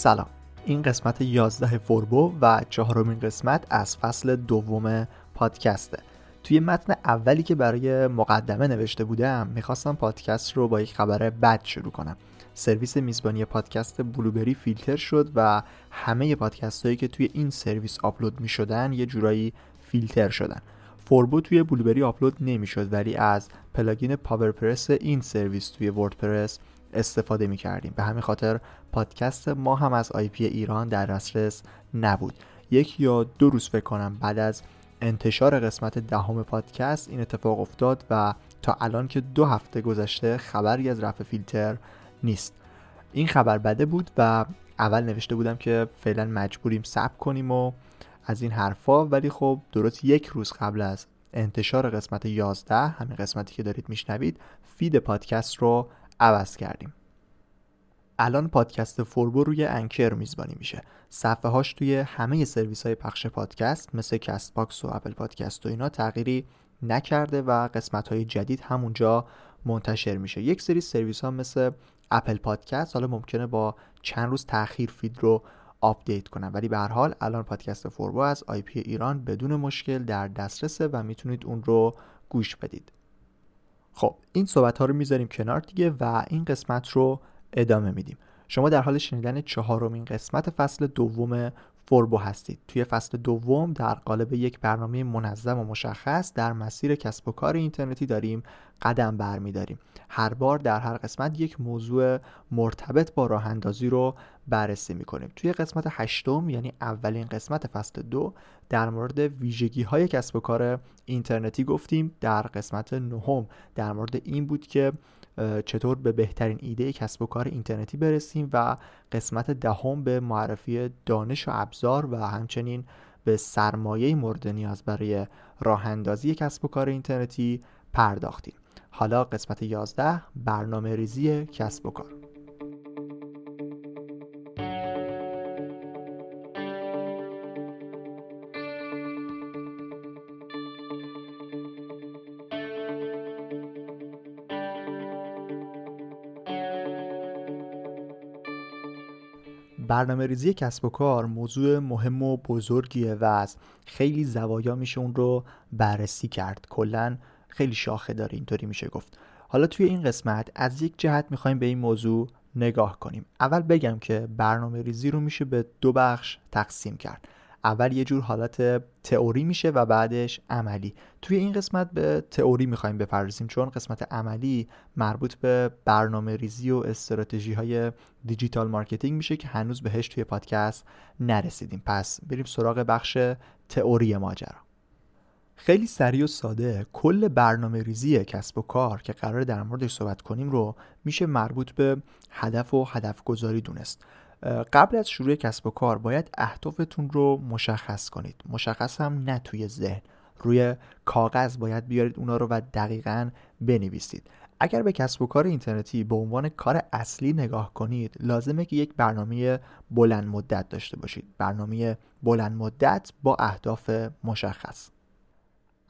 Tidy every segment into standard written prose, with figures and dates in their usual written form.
سلام، این قسمت 11 فوربو و چهارمین قسمت از فصل دوم پادکسته. توی متن اولی که برای مقدمه نوشته بودم میخواستم پادکست رو با یک خبر بد شروع کنم. سرویس میزبانی پادکست بلوبری فیلتر شد و همه پادکست هایی که توی این سرویس آپلود میشدن یه جورایی فیلتر شدن. فوربو توی بلوبری آپلود نمیشد ولی از پلاگین پاورپرس این سرویس توی وردپرس استفاده میکردیم. به همین خاطر پادکست ما هم از IP ایران در دسترس نبود. 1 یا 2 روز فکر کنم بعد از انتشار قسمت 10 پادکست این اتفاق افتاد و تا الان که 2 هفته گذشته خبری از رفع فیلتر نیست. این خبر بده بود و اول نوشته بودم که فعلا مجبوریم صبر کنیم و از این حرفا، ولی خب درست 1 روز قبل از انتشار قسمت 11، همین قسمتی که دارید میشنوید، فید پادکست رو عوض کردیم. الان پادکست فوربو روی انکر میزبانی میشه. صفحه هاش توی همه سرویس های پخش پادکست مثل کستباکس و اپل پادکست و اینا تغییری نکرده و قسمت های جدید همونجا منتشر میشه. یک سری سرویس ها مثل اپل پادکست حالا ممکنه با چند روز تأخیر فید رو آپدیت کنن، ولی به هر حال الان پادکست فوربو از IP ایران بدون مشکل در دسترسه و میتونید اون رو گوش بدید. خب این صحبت ها رو میذاریم کنار دیگه و این قسمت رو ادامه میدیم. شما در حال شنیدن 4مین قسمت فصل دوم فوربو هستید. توی فصل دوم در قالب یک برنامه منظم و مشخص در مسیر کسب و کار اینترنتی داریم قدم برمیداریم. هر بار در هر قسمت یک موضوع مرتبط با راه اندازی رو بررسی میکنیم. توی قسمت 8 یعنی اولین قسمت فصل 2 در مورد ویژگی های کسب و کار اینترنتی گفتیم. در قسمت 9 در مورد این بود که چطور به بهترین ایده کسب و کار اینترنتی برسیم و قسمت 10 به معرفی دانش و ابزار و همچنین به سرمایه مورد نیاز برای راه اندازی کسب و کار اینترنتی پرداختیم. حالا قسمت 11 برنامه ریزی کسب و کار. برنامه ریزی کسب و کار موضوع مهم و بزرگیه و از خیلی زوایا میشه اون رو بررسی کرد. کلن خیلی شاخه داره، اینطوری میشه گفت. حالا توی این قسمت از یک جهت میخوایم به این موضوع نگاه کنیم. اول بگم که برنامه ریزی رو میشه به 2 بخش تقسیم کرد. اول یه جور حالت تئوری میشه و بعدش عملی. توی این قسمت به تئوری میخوایم بپردازیم چون قسمت عملی مربوط به برنامه ریزی و استراتژی های دیجیتال مارکتینگ میشه که هنوز بهش توی پادکست نرسیدیم. پس بریم سراغ بخش تئوری ماجرا. خیلی سریع و ساده کل برنامه ریزی کسب و کار که قراره در موردش صحبت کنیم رو میشه مربوط به هدف و هدف گذاری دونست. قبل از شروع کسب و کار باید اهدافتون رو مشخص کنید. مشخص هم نه توی ذهن، روی کاغذ باید بیارید اونا رو و دقیقاً بنویسید. اگر به کسب و کار اینترنتی به عنوان کار اصلی نگاه کنید لازمه که یک برنامه بلند مدت داشته باشید. برنامه بلند مدت با اهداف مشخص.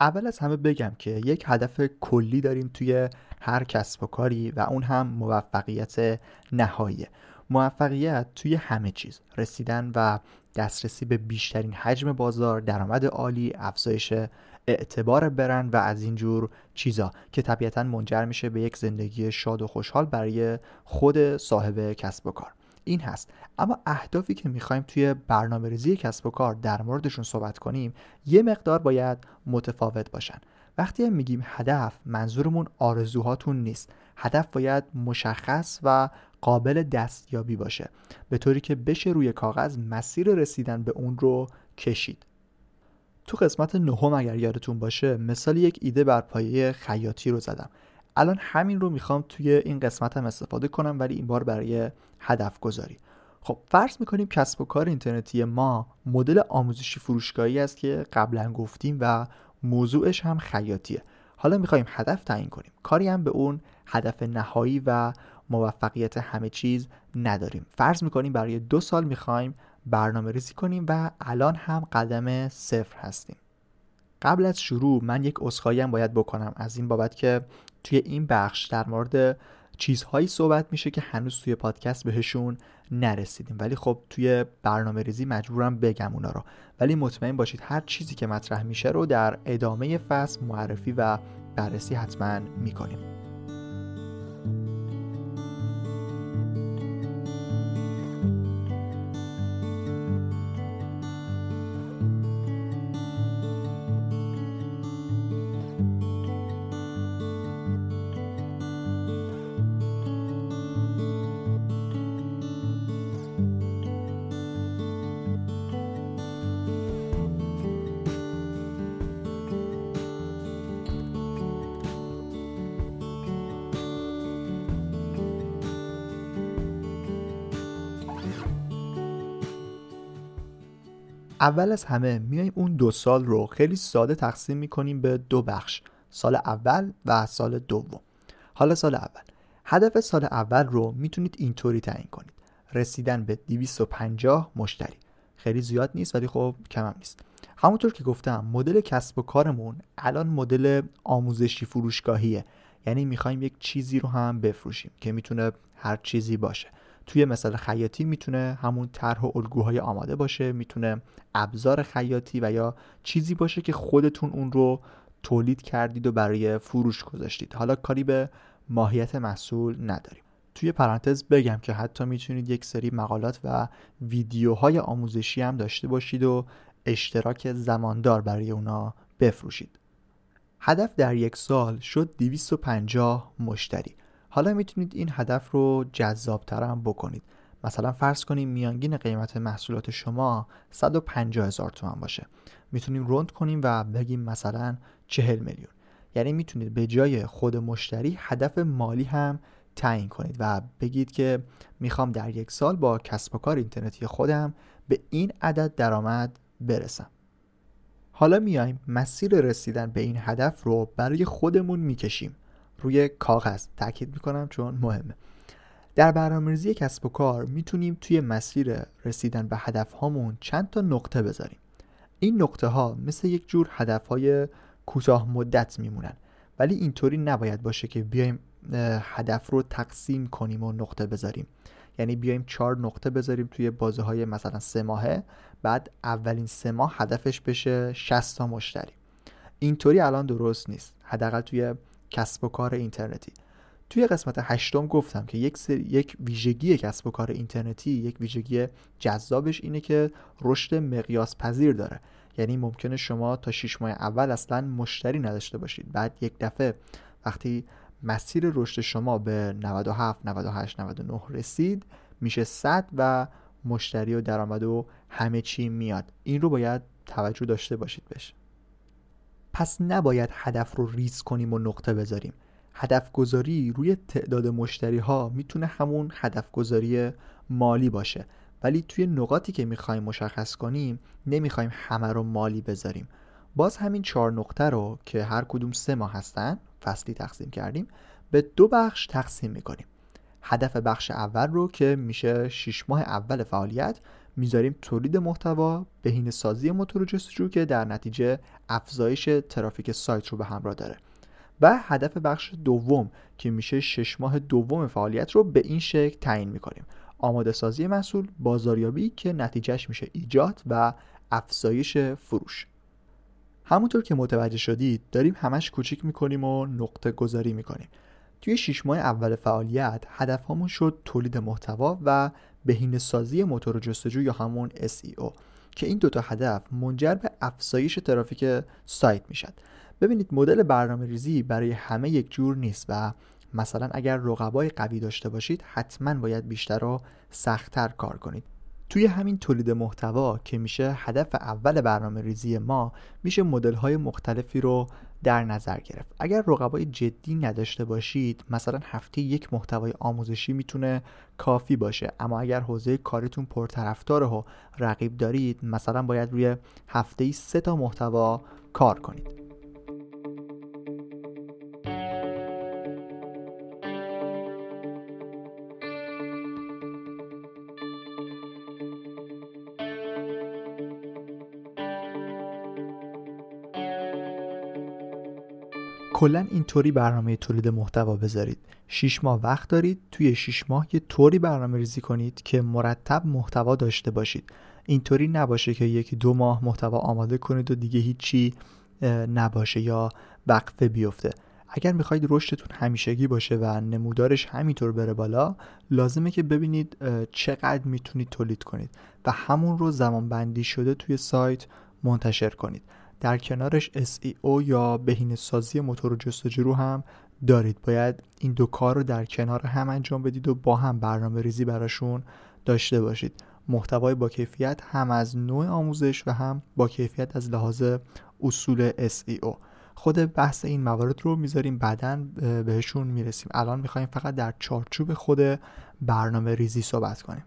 اول از همه بگم که یک هدف کلی داریم توی هر کسب و کاری و اون هم موفقیت نهاییه. موفقیت توی همه چیز، رسیدن و دسترسی به بیشترین حجم بازار، درآمد عالی، افزایش اعتبار برند و از این جور چیزا که طبیعتاً منجر میشه به یک زندگی شاد و خوشحال برای خود صاحب کسب و کار. این هست. اما اهدافی که میخوایم توی برنامه‌ریزی کسب و کار در موردشون صحبت کنیم یه مقدار باید متفاوت باشن. وقتی میگیم هدف منظورمون آرزوهاتون نیست. هدف باید مشخص و قابل دستیابی باشه به طوری که بشه روی کاغذ مسیر رسیدن به اون رو کشید. تو قسمت 9 اگر یادتون باشه مثال یک ایده بر پایه خیاطی رو زدم. الان همین رو میخوام توی این قسمت هم استفاده کنم ولی این بار برای هدف گذاری. خب فرض میکنیم کسب و کار اینترنتی ما مدل آموزشی فروشگاهی است که قبلا گفتیم و موضوعش هم خیاطیه. حالا میخوایم هدف تعیین کنیم. کاری هم به اون هدف نهایی و موفقیت همه چیز نداریم. فرض میکنیم برای 2 سال میخوایم برنامه ریزی کنیم و الان هم قدم 0 هستیم. قبل از شروع من یک عذرخواهی هم باید بکنم از این بابت که توی این بخش در مورد چیزهایی صحبت میشه که هنوز توی پادکست بهشون نرسیدیم، ولی خب توی برنامه‌ریزی مجبورم بگم اونا رو. ولی مطمئن باشید هر چیزی که مطرح میشه رو در ادامه فصل معرفی و بررسی حتما میکنیم. اول از همه میایم اون 2 سال رو خیلی ساده تقسیم میکنیم به 2 بخش، سال اول و سال دوم. حالا سال اول، هدف سال اول رو میتونید اینطوری تعیین کنید: رسیدن به 250 مشتری. خیلی زیاد نیست ولی خب کم هم نیست. همونطور که گفتم مدل کسب و کارمون الان مدل آموزشی فروشگاهیه، یعنی میخوایم یک چیزی رو هم بفروشیم که میتونه هر چیزی باشه. توی مثال خیاطی میتونه همون طرح و الگوهای آماده باشه، میتونه ابزار خیاطی و یا چیزی باشه که خودتون اون رو تولید کردید و برای فروش گذاشتید. حالا کاری به ماهیت محصول نداریم. توی پرانتز بگم که حتی میتونید یک سری مقالات و ویدیوهای آموزشی هم داشته باشید و اشتراک زماندار برای اونا بفروشید. هدف در 1 سال شد 250 مشتری. حالا میتونید این هدف رو جذاب‌تر هم بکنید. مثلا فرض کنیم میانگین قیمت محصولات شما 150,000 تومان باشه. میتونیم رند کنیم و بگیم مثلا 40 میلیون. یعنی میتونید به جای خود مشتری هدف مالی هم تعیین کنید و بگید که میخوام در 1 سال با کسب و کار اینترنتی خودم به این عدد درآمد برسم. حالا میایم مسیر رسیدن به این هدف رو برای خودمون میکشیم. روی کاغذ تاکید میکنم چون مهمه. در برنامه‌ریزی کسب و کار میتونیم توی مسیر رسیدن به هدف هامون چند تا نقطه بذاریم. این نقطه ها مثل یک جور هدف های کوتاه مدت میمونن، ولی اینطوری نباید باشه که بیایم هدف رو تقسیم کنیم و نقطه بذاریم. یعنی بیایم 4 نقطه بذاریم توی بازه های مثلا 3 ماهه، بعد اولین 3 ماه هدفش بشه 60 تا مشتری. اینطوری الان درست نیست، حداقل توی کسب و کار اینترنتی. توی قسمت 8 گفتم که یک ویژگی کسب و کار اینترنتی، یک ویژگی جذابش اینه که رشد مقیاس پذیر داره. یعنی ممکنه شما تا 6 ماه اول اصلا مشتری نداشته باشید، بعد یک دفعه وقتی مسیر رشد شما به 97 98 99 رسید میشه 100 و مشتری و درآمد و همه چی میاد. این رو باید توجه داشته باشید بهش. پس نباید هدف رو ریز کنیم و نقطه بذاریم. هدف گذاری روی تعداد مشتری ها میتونه همون هدف گذاری مالی باشه، ولی توی نقاطی که میخوایم مشخص کنیم نمیخوایم همه رو مالی بذاریم. باز همین 4 نقطه رو که هر کدوم 3 ماه هستن فصلی تقسیم کردیم به 2 بخش تقسیم میکنیم. هدف بخش اول رو که میشه 6 ماه اول فعالیت میذاریم تولید محتوا، بهینه‌سازی موتور جستجو که در نتیجه افزایش ترافیک سایت رو به همراه داره. و هدف بخش دوم که میشه 6 ماه دوم فعالیت رو به این شکل تعیین میکنیم: آماده سازی محصول، بازاریابی که نتیجهش میشه ایجاد و افزایش فروش. همونطور که متوجه شدید داریم همش کوچیک میکنیم و نقطه گذاری میکنیم. توی 6 ماه اول فعالیت هدفمون شد تولید محتوا و بهینه‌سازی موتور جستجو یا همون SEO که این 2 تا هدف منجر به افزایش ترافیک سایت میشد. ببینید مدل برنامه‌ریزی برای همه یک جور نیست و مثلا اگر رقبای قوی داشته باشید حتما باید بیشتر و سخت‌تر کار کنید. توی همین تولید محتوا که میشه هدف اول برنامه‌ریزی ما، میشه مدل‌های مختلفی رو در نظر گرفت. اگر رقبای جدی نداشته باشید مثلا هفته یک محتوای آموزشی میتونه کافی باشه، اما اگر حوزه کارتون پرطرفداره و رقیب دارید مثلا باید روی هفته‌ای 3 تا محتوا کار کنید. کلا اینطوری برنامه تولید محتوا بذارید. 6 ماه وقت دارید. توی 6 ماه یه طوری برنامه‌ریزی کنید که مرتب محتوا داشته باشید. اینطوری نباشه که یکی دو ماه محتوا آماده کنید و دیگه هیچی نباشه یا وقفه بیفته. اگر میخواید رشدتون همیشگی باشه و نمودارش همینطور بره بالا، لازمه که ببینید چقدر میتونید تولید کنید و همون رو زمانبندی شده توی سایت منتشر کنید. در کنارش SEO یا بهینه‌سازی موتور جستجو رو هم دارید. باید این دو کار رو در کنار هم انجام بدید و با هم برنامه‌ریزی براشون داشته باشید. محتوای با کیفیت هم از نوع آموزش و هم با کیفیت از لحاظ اصول SEO. خود بحث این موارد رو میذاریم، بعداً بهشون میرسیم. الان میخوایم فقط در چارچوب خود برنامه‌ریزی صحبت کنیم.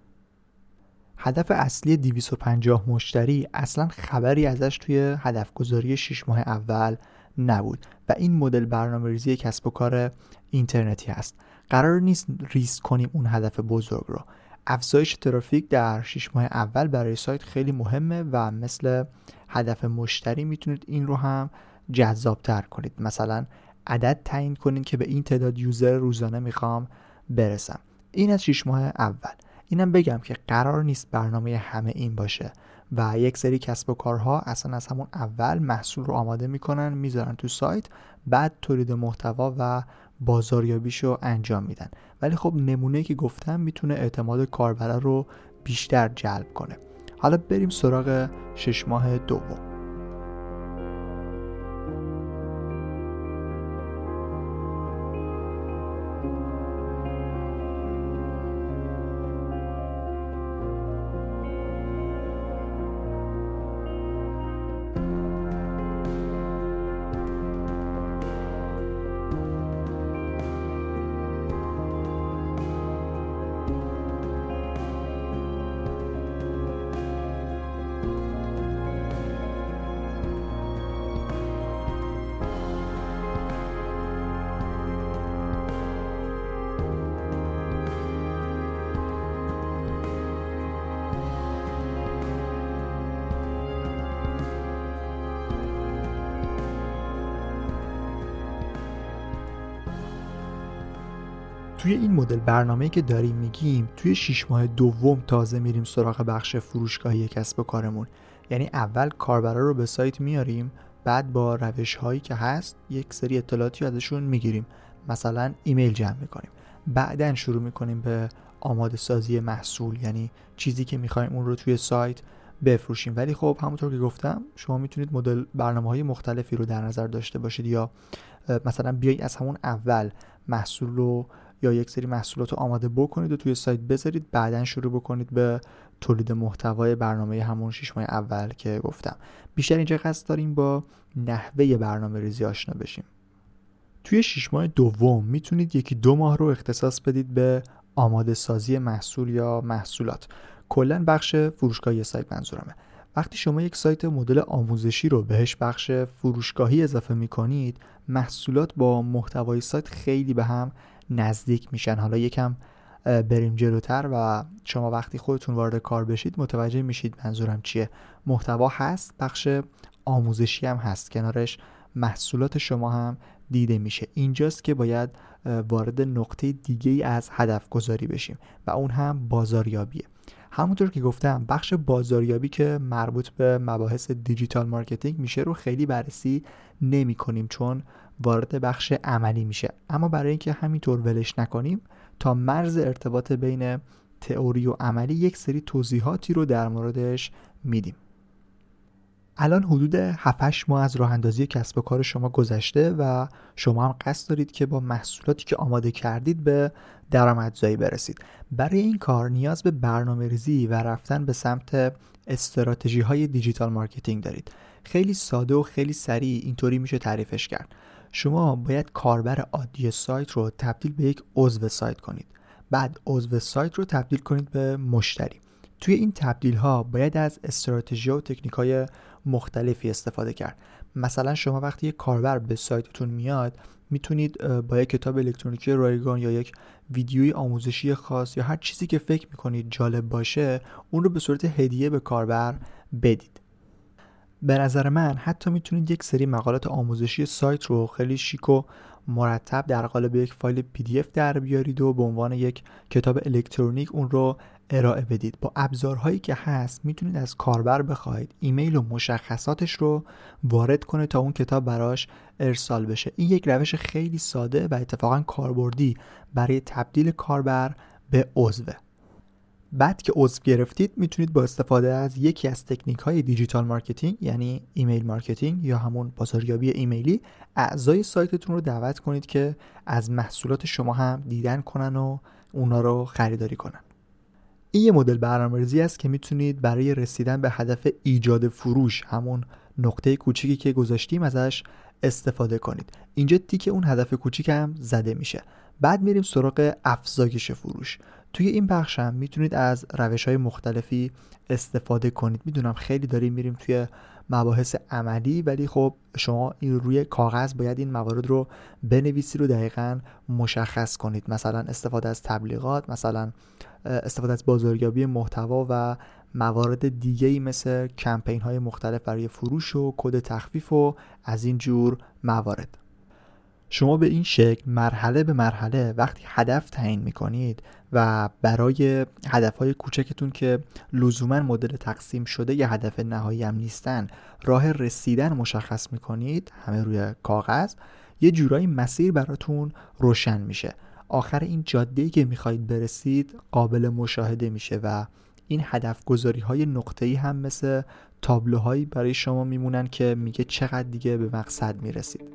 هدف اصلی 250 مشتری اصلاً خبری ازش توی هدف گذاری 6 ماه اول نبود و این مدل برنامه‌ریزی کسب و کار اینترنتی هست. قرار نیست ریسک کنیم اون هدف بزرگ رو. افزایش ترافیک در 6 ماه اول برای سایت خیلی مهمه و مثل هدف مشتری میتونید این رو هم جذاب‌تر کنید. مثلا عدد تعیین کنید که به این تعداد یوزر روزانه میخوام برسم. این از 6 ماه اول. اینم بگم که قرار نیست برنامه همه این باشه و یک سری کسب و کارها اصلا از همون اول محصول رو آماده میکنن، میذارن تو سایت، بعد تولید محتوا و بازاریابیشو انجام میدن. ولی خب نمونه که گفتم میتونه اعتماد کاربر رو بیشتر جلب کنه. حالا بریم سراغ 6 ماه دوم. توی این مدل برنامه‌ای که داریم میگیم توی 6 ماه دوم تازه میریم سراغ بخش فروشگاهی کسب و کارمون. یعنی اول کاربرا رو به سایت میاریم، بعد با روش‌هایی که هست یک سری اطلاعاتی ازشون میگیریم، مثلا ایمیل جمع میکنیم، بعدن شروع میکنیم به آماده سازی محصول، یعنی چیزی که میخوایم اون رو توی سایت بفروشیم. ولی خب همونطور که گفتم شما میتونید مدل برنامه‌های مختلفی رو در نظر داشته باشید، یا مثلا بیایید از همون اول محصول رو یا یک سری محصولات رو آماده بکنید و توی سایت بذارید، بعدن شروع بکنید به تولید محتوای برنامه همون 6 ماه اول که گفتم. بیشتر اینجا قصد داریم با نحوه برنامه‌ریزی آشنا بشیم. توی 6 ماه دوم میتونید یکی دو ماه رو اختصاص بدید به آماده سازی محصول یا محصولات، کلاً بخش فروشگاهی سایت منظورمه. وقتی شما یک سایت مدل آموزشی رو بهش بخش فروشگاهی اضافه می‌کنید، محصولات با محتوای سایت خیلی به هم نزدیک میشن. حالا یکم بریم جلوتر و شما وقتی خودتون وارد کار بشید متوجه میشید منظورم چیه. محتوا هست، بخش آموزشی هم هست، کنارش محصولات شما هم دیده میشه. اینجاست که باید وارد نقطه دیگه‌ای از هدف گذاری بشیم و اون هم بازاریابیه. همونطور که گفتم بخش بازاریابی که مربوط به مباحث دیجیتال مارکتینگ میشه رو خیلی بررسی نمی کنیم چون وارد بخش عملی میشه. اما برای اینکه همینطور ولش نکنیم، تا مرز ارتباط بین تئوری و عملی یک سری توضیحاتی رو در موردش میدیم. الان حدود 7-8 ماه از راه اندازی کسب و کار شما گذشته و شما هم قصد دارید که با محصولاتی که آماده کردید به درآمدزایی برسید. برای این کار نیاز به برنامه‌ریزی و رفتن به سمت استراتژی‌های دیجیتال مارکتینگ دارید. خیلی ساده و خیلی سریع اینطوری میشه تعریفش کرد. شما باید کاربر عادی سایت رو تبدیل به یک عضو سایت کنید. بعد عضو سایت رو تبدیل کنید به مشتری. توی این تبدیل‌ها باید از استراتژی و تکنیک‌های مختلفی استفاده کرد. مثلا شما وقتی یک کاربر به سایتتون میاد میتونید با یک کتاب الکترونیکی رایگان یا یک ویدیوی آموزشی خاص یا هر چیزی که فکر میکنید جالب باشه اون رو به صورت هدیه به کاربر بدید. به نظر من حتی میتونید یک سری مقالات آموزشی سایت رو خیلی شیک و مرتب در قالب یک فایل PDF در بیارید و به عنوان یک کتاب الکترونیک اون رو ارائه بدید. با ابزارهایی که هست میتونید از کاربر بخواید ایمیل و مشخصاتش رو وارد کنه تا اون کتاب براش ارسال بشه. این یک روش خیلی ساده و اتفاقا کاربردی برای تبدیل کاربر به عضوه. بعد که عضو گرفتید میتونید با استفاده از یکی از تکنیک‌های دیجیتال مارکتینگ، یعنی ایمیل مارکتینگ یا همون بازاریابی ایمیلی، اعضای سایتتون رو دعوت کنید که از محصولات شما هم دیدن کنن و اونا رو خریداری کنن. این یه مدل برنامه‌ریزی است که میتونید برای رسیدن به هدف ایجاد فروش، همون نقطه کوچیکی که گذاشتیم، ازش استفاده کنید. اینجا تیک اون هدف کوچیک هم زده میشه. بعد میریم سراغ افزایش فروش. توی این بخش هم میتونید از روش‌های مختلفی استفاده کنید. میدونم خیلی داریم میریم توی مباحث عملی، ولی خب شما این روی کاغذ باید این موارد رو بنویسید و دقیقاً مشخص کنید. مثلا استفاده از تبلیغات، مثلا استفاده از بازاریابی محتوا و موارد دیگه‌ای مثل کمپین‌های مختلف برای فروش و کد تخفیف و از این جور موارد. شما به این شکل مرحله به مرحله وقتی هدف تعیین می‌کنید و برای هدف‌های کوچکتون که لزوماً مدل تقسیم شده یا هدف نهایی هم نیستن، راه رسیدن مشخص می‌کنید، همه روی کاغذ، یه جورایی مسیر براتون روشن میشه. آخر این جاده‌ای که می‌خواید برسید قابل مشاهده میشه و این هدف گذاری‌های نقطه‌ای هم مثل تابلوهایی برای شما میمونن که میگه چقدر دیگه به مقصد میرسید.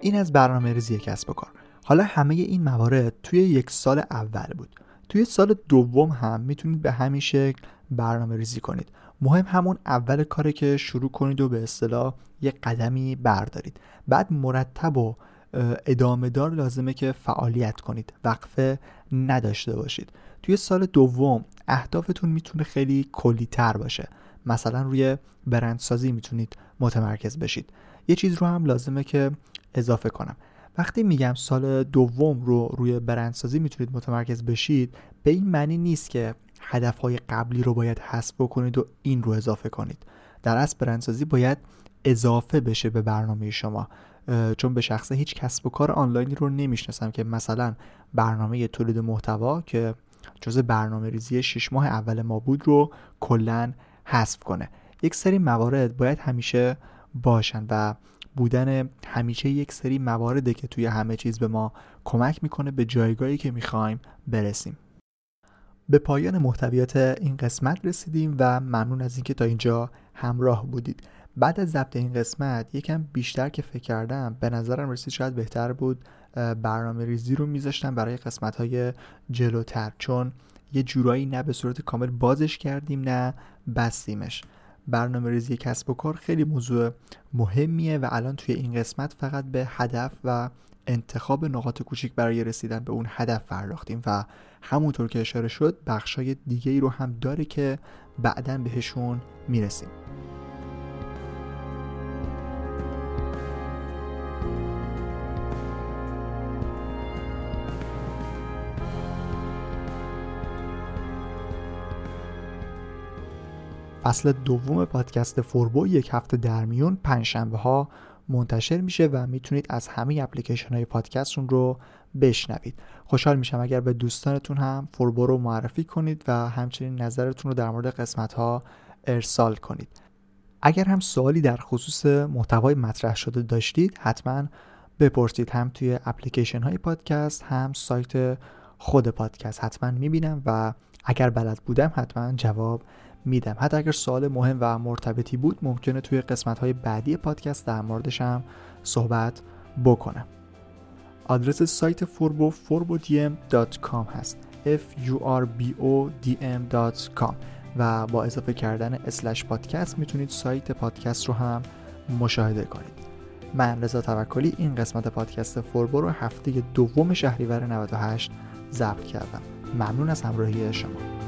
این از برنامه‌ریزی کسب و کار. حالا همه این موارد توی یک سال اول بود. توی سال دوم هم میتونید به همین شکل برنامه‌ریزی کنید. مهم همون اول کاره که شروع کنید و به اصطلاح یک قدمی بردارید. بعد مرتب و ادامه دار لازمه که فعالیت کنید، وقفه نداشته باشید. توی سال دوم اهدافتون میتونه خیلی کلی‌تر باشه. مثلا روی برندسازی میتونید متمرکز بشید. یه چیز رو هم لازمه که اضافه کنم. وقتی میگم سال دوم رو روی برندسازی میتونید متمرکز بشید، به این معنی نیست که هدفهای قبلی رو باید حذف کنید و این رو اضافه کنید. در اصل برندسازی باید اضافه بشه به برنامه شما. چون به شخصه هیچ کسب و کار آنلاینی رو نمیشناسم که مثلا برنامه تولید محتوا که جزء برنامه‌ریزی 6 ماه اول ما بود رو کلاً حذف کنه. یک سری موارد باید همیشه باشن و بودن همیشه یک سری موارده که توی همه چیز به ما کمک میکنه به جایگاهی که میخوایم برسیم. به پایان محتویات این قسمت رسیدیم و ممنون از اینکه تا اینجا همراه بودید. بعد از ضبط این قسمت یکم بیشتر که فکر کردم به نظرم رسید شاید بهتر بود برنامه ریزی رو میذاشتم برای قسمت های جلوتر، چون یه جورایی نه به صورت کامل بازش کردیم نه بستیمش. برنامه‌ریزی کسب و کار خیلی موضوع مهمیه و الان توی این قسمت فقط به هدف و انتخاب نقاط کوچک برای رسیدن به اون هدف پرداختیم و همونطور که اشاره شد بخشای دیگه‌ای رو هم داره که بعداً بهشون میرسیم. فصل دوم پادکست فوربو یک هفته در میون پنجشنبه ها منتشر میشه و میتونید از همه اپلیکیشن های پادکستون رو بشنوید. خوشحال میشم اگر به دوستانتون هم فوربو رو معرفی کنید و همچنین نظرتون رو در مورد قسمت ها ارسال کنید. اگر هم سوالی در خصوص محتوای مطرح شده داشتید حتما بپرسید، هم توی اپلیکیشن های پادکست هم سایت خود پادکست حتما میبینم و اگر بلد بودم حتما جواب میدم. حتی اگر سوال مهم و مرتبطی بود ممکنه توی قسمت‌های بعدی پادکست در موردش هم صحبت بکنم. آدرس سایت فوربو forbodm.com هست. forbodm.com و با اضافه کردن /پادکست میتونید سایت پادکست رو هم مشاهده کنید. من رضا توکلی این قسمت پادکست فوربو رو هفته دوم شهریور 98 ضبط کردم. ممنون از همراهی شما.